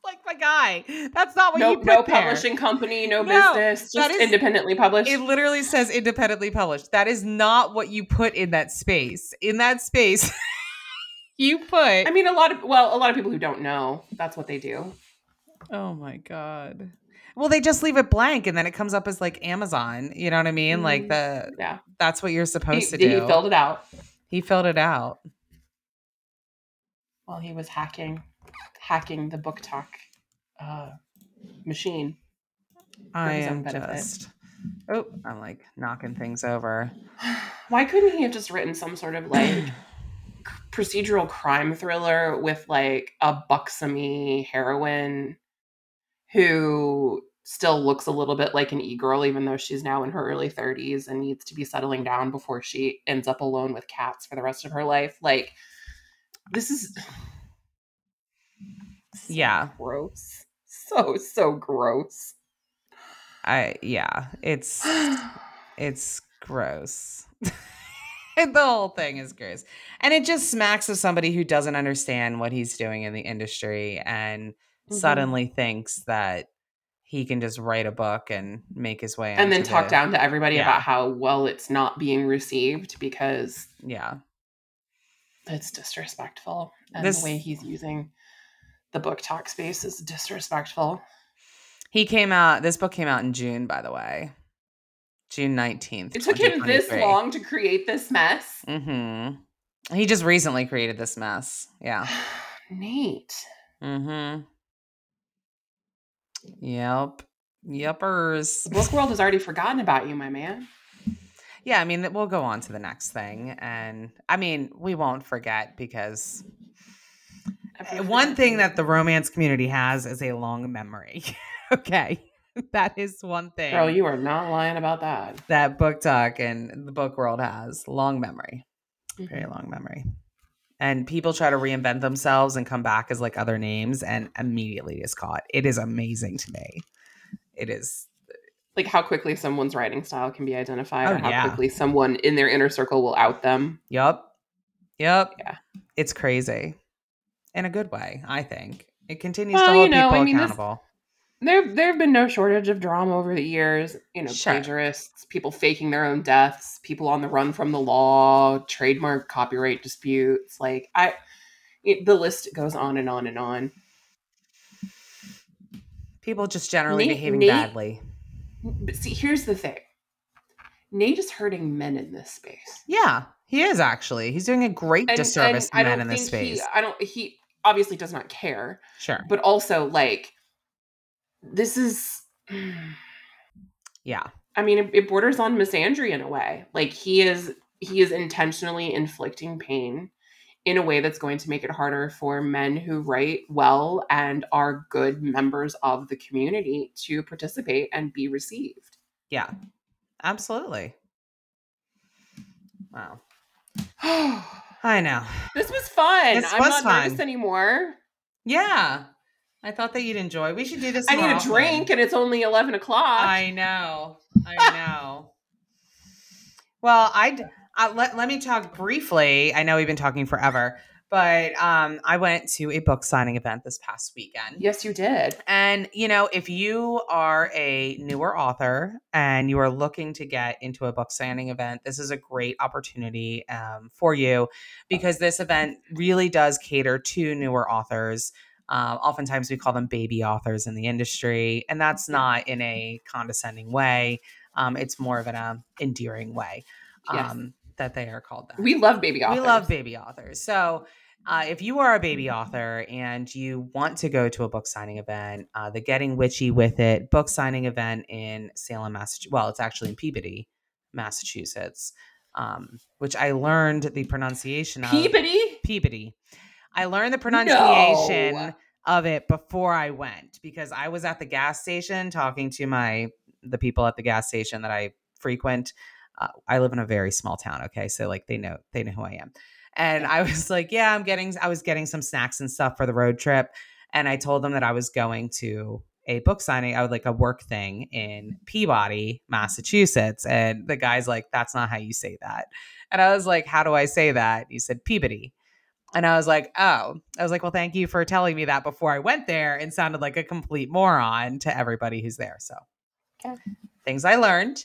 Like my guy. That's not what you put there. Publishing company, business, just independently published. It literally says independently published. That is not what you put in that space. In that space, you put... I mean, a lot of people who don't know, that's what they do. Oh my God. Well, they just leave it blank and then it comes up as like Amazon. You know what I mean? Mm-hmm. Like that's what you're supposed to do. He filled it out. He filled it out. While he was hacking the BookTok machine. I am just... Oh, I'm like knocking things over. Why couldn't he have just written some sort of like procedural crime thriller with like a buxomy heroine who still looks a little bit like an e-girl, even though she's now in her early 30s and needs to be settling down before she ends up alone with cats for the rest of her life. Like, this is... So gross. So gross. It's gross. The whole thing is gross. And it just smacks of somebody who doesn't understand what he's doing in the industry and suddenly thinks that he can just write a book and make his way. And then talk down to everybody about how well it's not being received because it's disrespectful. And the way he's using the BookTok space is disrespectful. This book came out in June, by the way. June 19th. It took him this long to create this mess. Mm-hmm. He just recently created this mess. Yeah. Nate. Mm-hmm. Yep. Yuppers. The book world has already forgotten about you, my man. Yeah, I mean, we'll go on to the next thing. And I mean, we won't forget because... One thing that the romance community has is a long memory. Okay. That is one thing. Girl, you are not lying about that. That BookTok and the book world has long memory. Mm-hmm. Very long memory. And people try to reinvent themselves and come back as like other names and immediately is caught. It is amazing to me. It is. Like how quickly someone's writing style can be identified or how quickly someone in their inner circle will out them. Yep. Yeah. It's crazy. In a good way, I think. It continues to hold people accountable. There have been no shortage of drama over the years. Plagiarists, people faking their own deaths, people on the run from the law, trademark, copyright disputes. Like, the list goes on and on and on. People just generally behaving badly. But see, here's the thing. Nate is hurting men in this space. Yeah, he is actually. He's doing a great disservice to men in this space. He obviously does not care. Sure. But also, like, this is... Yeah. I mean, it borders on misandry in a way. Like, he is intentionally inflicting pain in a way that's going to make it harder for men who write well and are good members of the community to participate and be received. Yeah. Absolutely. Wow. I know. This was fun. I'm not nervous anymore. Yeah. I thought that you'd enjoy. We should do this more often. A drink and it's only 11 o'clock. I know. Well, let me talk briefly. I know we've been talking forever, but I went to a book signing event this past weekend. Yes, you did. And, if you are a newer author and you are looking to get into a book signing event, this is a great opportunity for you because this event really does cater to newer authors. Oftentimes we call them baby authors in the industry, and that's not in a condescending way. It's more of an endearing way that they are called that. We love baby authors. So If you are a baby author and you want to go to a book signing event, the Getting Witchy with It book signing event in Salem, Massachusetts. Well, it's actually in Peabody, Massachusetts, which I learned the pronunciation of. Peabody? Peabody. I learned the pronunciation of it before I went, because I was at the gas station talking to the people at the gas station that I frequent. I live in a very small town. Okay. So like they know who I am. And I was like, yeah, I was getting some snacks and stuff for the road trip. And I told them that I was going to a book signing. I would like a work thing in Peabody, Massachusetts. And the guy's like, that's not how you say that. And I was like, how do I say that? He said Peabody. And I was like, oh, well, thank you for telling me that before I went there and sounded like a complete moron to everybody who's there. So things I learned.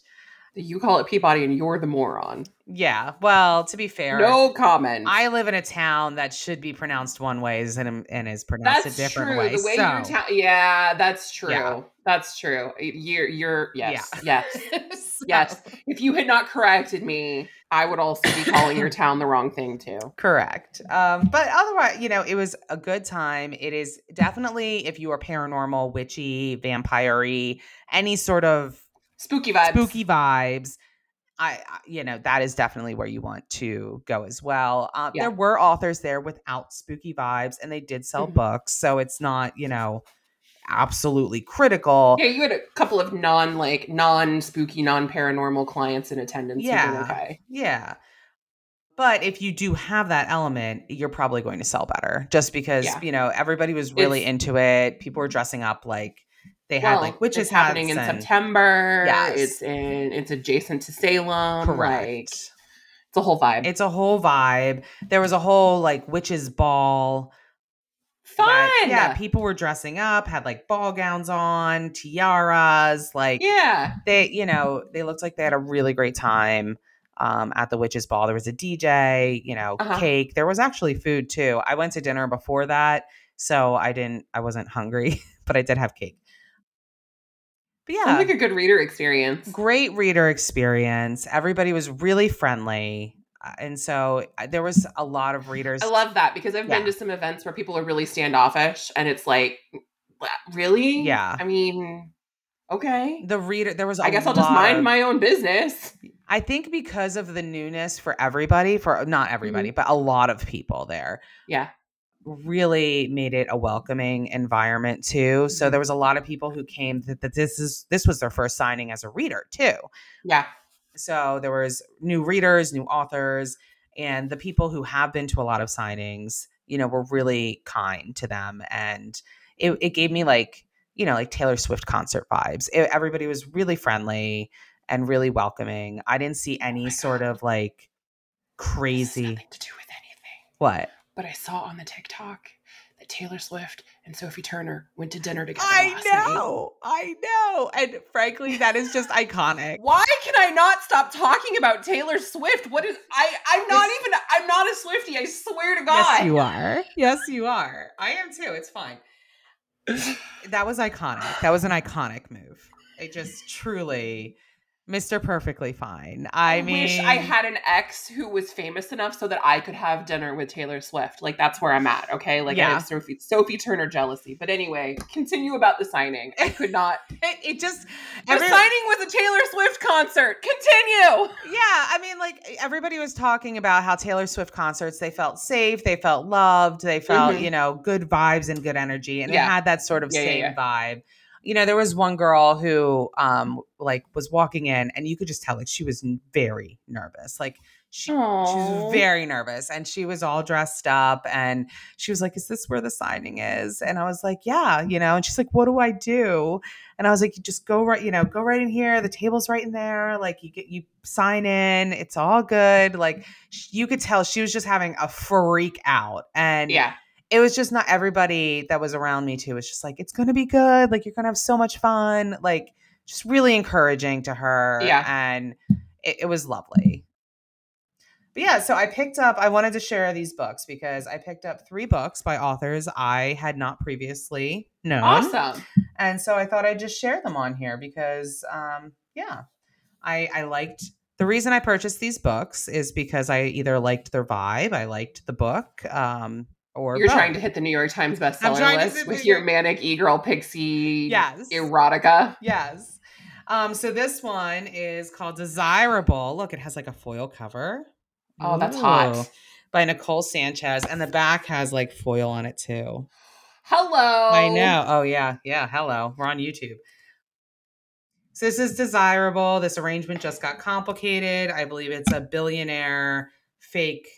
You call it Peabody and you're the moron. Yeah. Well, to be fair. No comment. I live in a town that should be pronounced one way and is pronounced a different way. That's true. The way yeah, that's true. Yeah. That's true. You're yes. Yeah. Yes. So. Yes. If you had not corrected me, I would also be calling your town the wrong thing too. Correct. But otherwise, it was a good time. It is definitely, if you are paranormal, witchy, vampire-y, any sort of spooky vibes, I that is definitely where you want to go as well. There were authors there without spooky vibes, and they did sell books, so it's not absolutely critical. You had a couple of non-spooky, non-paranormal clients in attendance. But if you do have that element, you're probably going to sell better, just because everybody was really into it. People were dressing up like they had witches. It's happening in September. Yes. It's adjacent to Salem. Correct. It's a whole vibe. There was a whole witches ball. Fun. People were dressing up, had ball gowns on, tiaras. They looked like they had a really great time at the witches ball. There was a DJ, cake. There was actually food too. I went to dinner before that, so I wasn't hungry, but I did have cake. But yeah. Sounds like a good reader experience. Great reader experience. Everybody was really friendly. And so there was a lot of readers. I love that, because I've been to some events where people are really standoffish and it's like, really? Yeah. I mean, okay. The reader, there was a lot. I guess I'll just mind my own business. I think because of the newness for everybody, but a lot of people there. Yeah. Really made it a welcoming environment too. So there was a lot of people who came that this was their first signing as a reader too. Yeah. So there was new readers, new authors, and the people who have been to a lot of signings, were really kind to them. And it gave me Taylor Swift concert vibes. Everybody was really friendly and really welcoming. I didn't see any sort of crazy. This has nothing to do with anything. What? But I saw on the TikTok that Taylor Swift and Sophie Turner went to dinner together last night. And frankly, that is just iconic. Why can I not stop talking about Taylor Swift? What is I'm not a Swiftie, I swear to God. Yes, you are. I am too. It's fine. That was iconic. That was an iconic move. It just truly... Mr. Perfectly Fine. I wish I had an ex who was famous enough so that I could have dinner with Taylor Swift. That's where I'm at, okay? I have Sophie Turner jealousy. But anyway, continue about the signing. I could not. The signing was a Taylor Swift concert. Continue. Yeah, everybody was talking about how Taylor Swift concerts, they felt safe, they felt loved, they felt, good vibes and good energy. And it had that sort of same vibe. There was one girl who was walking in, and you could just tell she was very nervous. She was very nervous, and she was all dressed up, and she was like, "Is this where the signing is?" And I was like, "Yeah, And she's like, "What do I do?" And I was like, "You just go right in here. The table's right in there. You sign in. It's all good." You could tell she was just having a freak out, and It was just not everybody that was around me too. It's just it's going to be good. You're going to have so much fun. Just really encouraging to her. Yeah. And it was lovely. But yeah, so I wanted to share these books because I picked up 3 books by authors I had not previously known. Awesome. And so I thought I'd just share them on here because, I liked The reason I purchased these books is because I either liked their vibe, I liked the book, or you're both. Trying to hit the New York Times bestseller list with your Manic E Girl Pixie erotica. Yes. So this one is called Desirable. Look, it has like a foil cover. Oh, that's hot. By Nicole Sanchez, and the back has like foil on it too. Hello. I know. Oh yeah, yeah. Hello. We're on YouTube. So this is Desirable. This arrangement just got complicated. I believe it's a billionaire fake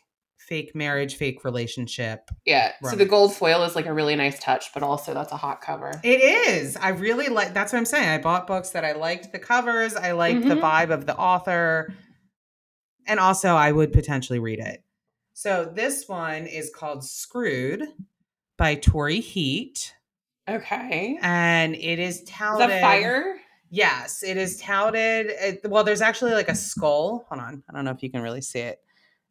marriage, fake relationship. Yeah. Romance. So the gold foil is like a really nice touch, but also that's a hot cover. It is. I really like, that's what I'm saying. I bought books that I liked the covers. I liked the vibe of the author. And also I would potentially read it. So this one is called Screwed by Tori Heat. Okay. And it is touted. Is that fire? Yes, it is touted. Well, there's actually like a skull. Hold on. I don't know if you can really see it.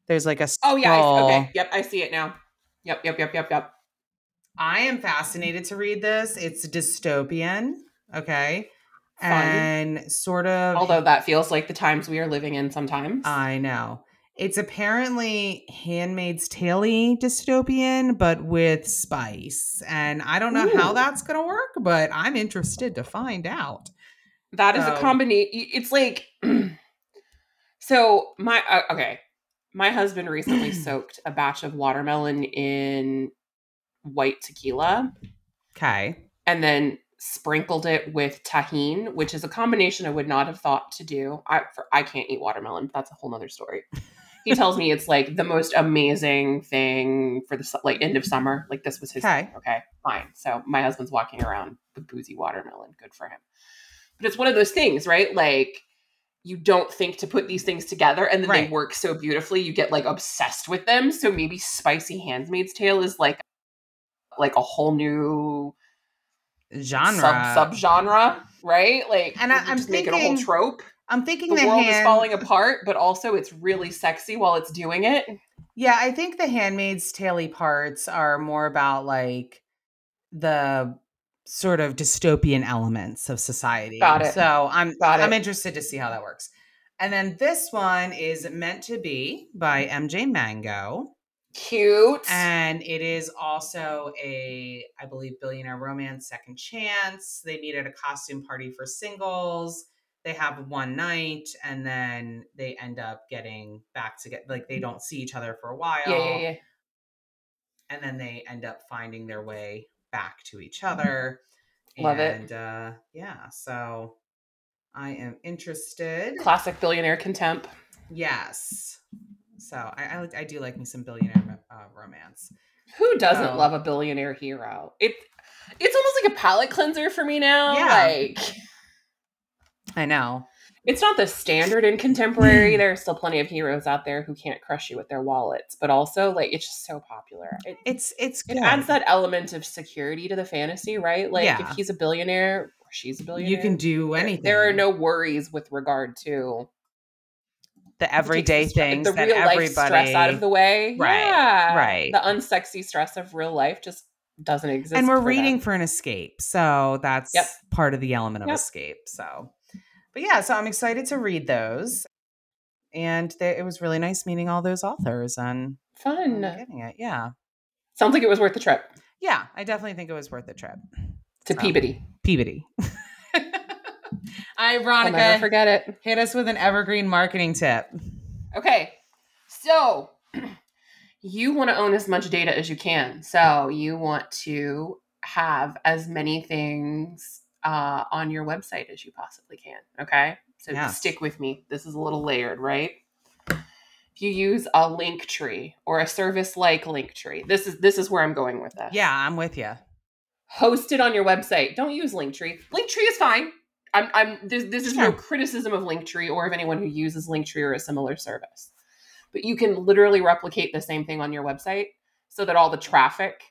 There's like a skull. Oh, yeah. Okay. Yep. I see it now. Yep. I am fascinated to read this. It's dystopian. Okay. Fun. And sort of. Although that feels like the times we are living in sometimes. I know. It's apparently Handmaid's Tale-y dystopian, but with spice. And I don't know how that's going to work, but I'm interested to find out. That is a combination. It's like, so my husband recently soaked a batch of watermelon in white tequila. Okay. And then sprinkled it with tahine, which is a combination I would not have thought to do. I can't eat watermelon, but that's a whole nother story. He tells me it's like the most amazing thing for the like end of summer. Like this was his. Okay. Okay, fine. So my husband's walking around with boozy watermelon. Good for him. But it's one of those things, right? Like you don't think to put these things together and then they work so beautifully. You get like obsessed with them. So maybe spicy Handmaid's Tale is like a whole new genre, sub genre, right? Like, and I'm just making a whole trope. I'm thinking the world is falling apart, but also it's really sexy while it's doing it. Yeah, I think the Handmaid's Tale-y parts are more about like the sort of dystopian elements of society. Got it. So I'm interested to see how that works. And then this one is Meant to Be by MJ Mango. Cute. And it is also I believe, billionaire romance, second chance. They meet at a costume party for singles. They have one night and then they end up getting back together. Like they don't see each other for a while. Yeah. And then they end up finding their way back to each other. Love it. So I am interested. Classic billionaire contempt. Yes. So I do like me some billionaire romance. Who doesn't love a billionaire hero? It's almost like a palate cleanser for me now. Yeah. Like... I know. It's not the standard in contemporary. There are still plenty of heroes out there who can't crush you with their wallets, but also like it's just so popular. It adds that element of security to the fantasy, right? Like if he's a billionaire or she's a billionaire, you can do anything. There are no worries with regard to the everyday things, the real life stress out of the way. Right. Yeah. Right. The unsexy stress of real life just doesn't exist. And we're reading for an escape. So that's part of the element of escape. So but yeah, so I'm excited to read those. And it was really nice meeting all those authors and fun getting it. Yeah. Sounds like it was worth the trip. Yeah, I definitely think it was worth the trip. To Peabody. Peabody. Hi, Veronica. I'll never forget it. Hit us with an evergreen marketing tip. Okay. So you want to own as much data as you can. So you want to have as many things on your website as you possibly can. Okay. So stick with me. This is a little layered, right? If you use a Linktree or a service like Linktree, this is where I'm going with this. Yeah. I'm with you. Host it on your website. Don't use Linktree. Linktree is fine. This is no criticism of Linktree or of anyone who uses Linktree or a similar service, but you can literally replicate the same thing on your website so that all the traffic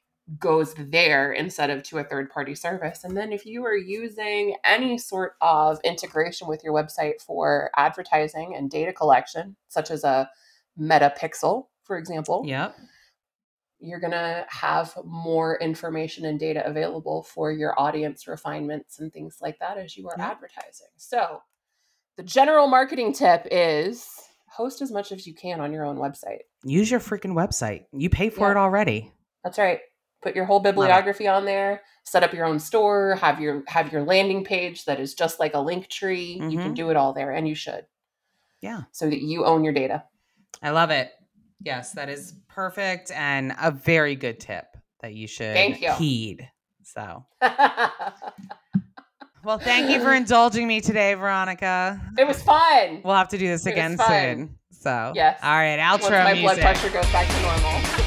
goes there instead of to a third-party service. And then if you are using any sort of integration with your website for advertising and data collection, such as a Meta Pixel, for example, you're going to have more information and data available for your audience refinements and things like that as you are advertising. So The general marketing tip is host as much as you can on your own website. Use your freaking website. You pay for it already. That's right. Put your whole bibliography on there, set up your own store, have your landing page that is just like a Linktree. Mm-hmm. You can do it all there, and you should. Yeah. So that you own your data. I love it. Yes, that is perfect and a very good tip that you should heed. So. Well, thank you for indulging me today, Veronica. It was fun. We'll have to do this again soon. So, yes. All right, outro music. Once my blood pressure goes back to normal.